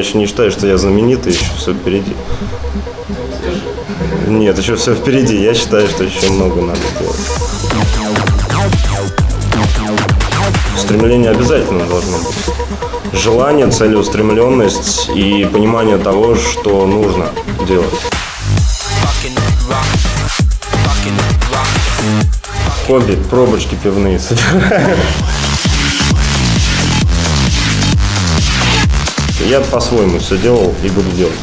еще не считаю, что я знаменитый, еще все впереди. Нет, еще все впереди. Я считаю, что еще много надо делать. Стремление обязательно должно быть. Желание, целеустремленность и понимание того, что нужно делать. Хобби, пробочки пивные собираем. Я по-своему все делал и буду делать.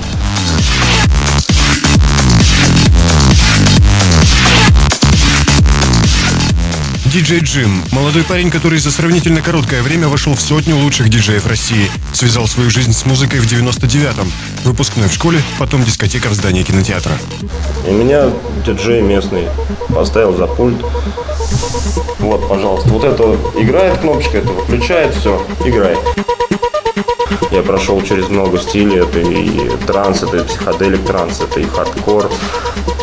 Диджей Джим – молодой парень, который за сравнительно короткое время вошел в 100 лучших диджеев России. Связал свою жизнь с музыкой в 99-м. Выпускной в школе, потом дискотека в здании кинотеатра. И меня диджей местный поставил за пульт. Вот, пожалуйста, вот это играет кнопочка, это выключает, все, играет. Я прошел через много стилей, это и транс, это и психоделик транс, это и хардкор,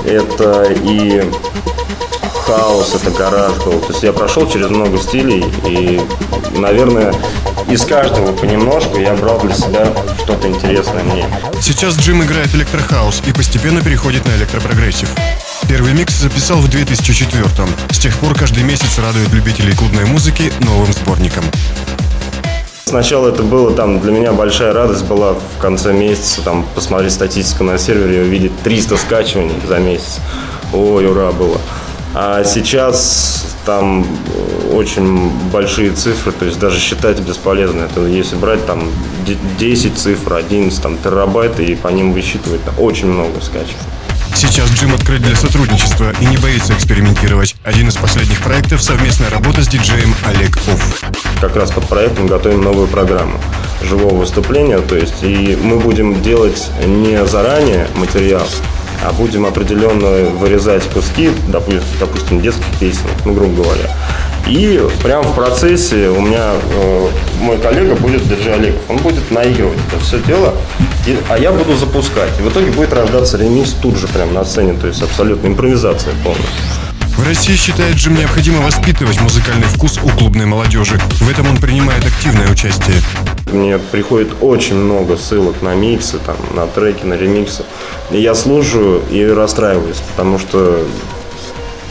это и... хаос, это гараж был. То есть я прошел через много стилей и, наверное, из каждого понемножку я брал для себя что-то интересное мне. Сейчас Джим играет электрохаус и постепенно переходит на электропрогрессив. Первый микс записал в 2004-м. С тех пор каждый месяц радует любителей клубной музыки новым сборником. Сначала это было там, для меня большая радость была в конце месяца там посмотреть статистику на сервере и увидеть 300 скачиваний за месяц. Ой, ура было. А сейчас там очень большие цифры, то есть даже считать бесполезно. Это если брать там 10 цифр, 11 там, терабайт и по ним высчитывать, очень много скачек. Сейчас Джим открыт для сотрудничества и не боится экспериментировать. Один из последних проектов – совместная работа с диджеем Олег Офф. Как раз под проектом готовим новую программу живого выступления. То есть и мы будем делать не заранее материал, а будем определенно вырезать куски, допустим, детских песен, ну, грубо говоря. И прямо в процессе у меня мой коллега будет, диджей Олег, он будет наигрывать это все дело, а я буду запускать. И в итоге будет рождаться ремикс тут же, прямо на сцене, то есть абсолютная импровизация полностью. В России, считает Джим, необходимо воспитывать музыкальный вкус у клубной молодежи. В этом он принимает активное участие. Мне приходит очень много ссылок на миксы, там, на треки, на ремиксы. И я слушаю и расстраиваюсь, потому что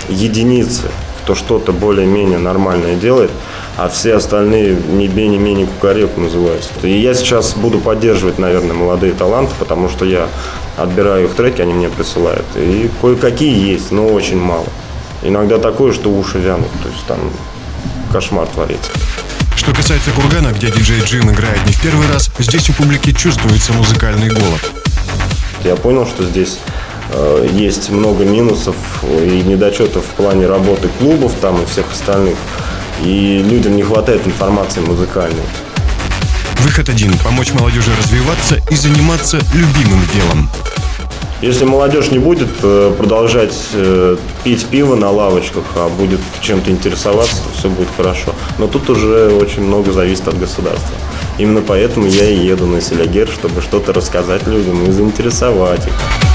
единицы, кто что-то более-менее нормальное делает, а все остальные не бени, мени, кукарек называются. И я сейчас буду поддерживать, наверное, молодые таланты, потому что я отбираю их треки, они мне присылают. И кое-какие есть, но очень мало. Иногда такое, что уши вянут, то есть там кошмар творится. Что касается Кургана, где диджей Джим играет не в первый раз, здесь у публики чувствуется музыкальный голод. Я понял, что здесь есть много минусов и недочетов в плане работы клубов там и всех остальных. И людям не хватает информации музыкальной. Выход один – помочь молодежи развиваться и заниматься любимым делом. Если молодежь не будет продолжать пить пиво на лавочках, а будет чем-то интересоваться, то все будет хорошо. Но тут уже очень много зависит от государства. Именно поэтому я и еду на Селягер, чтобы что-то рассказать людям и заинтересовать их.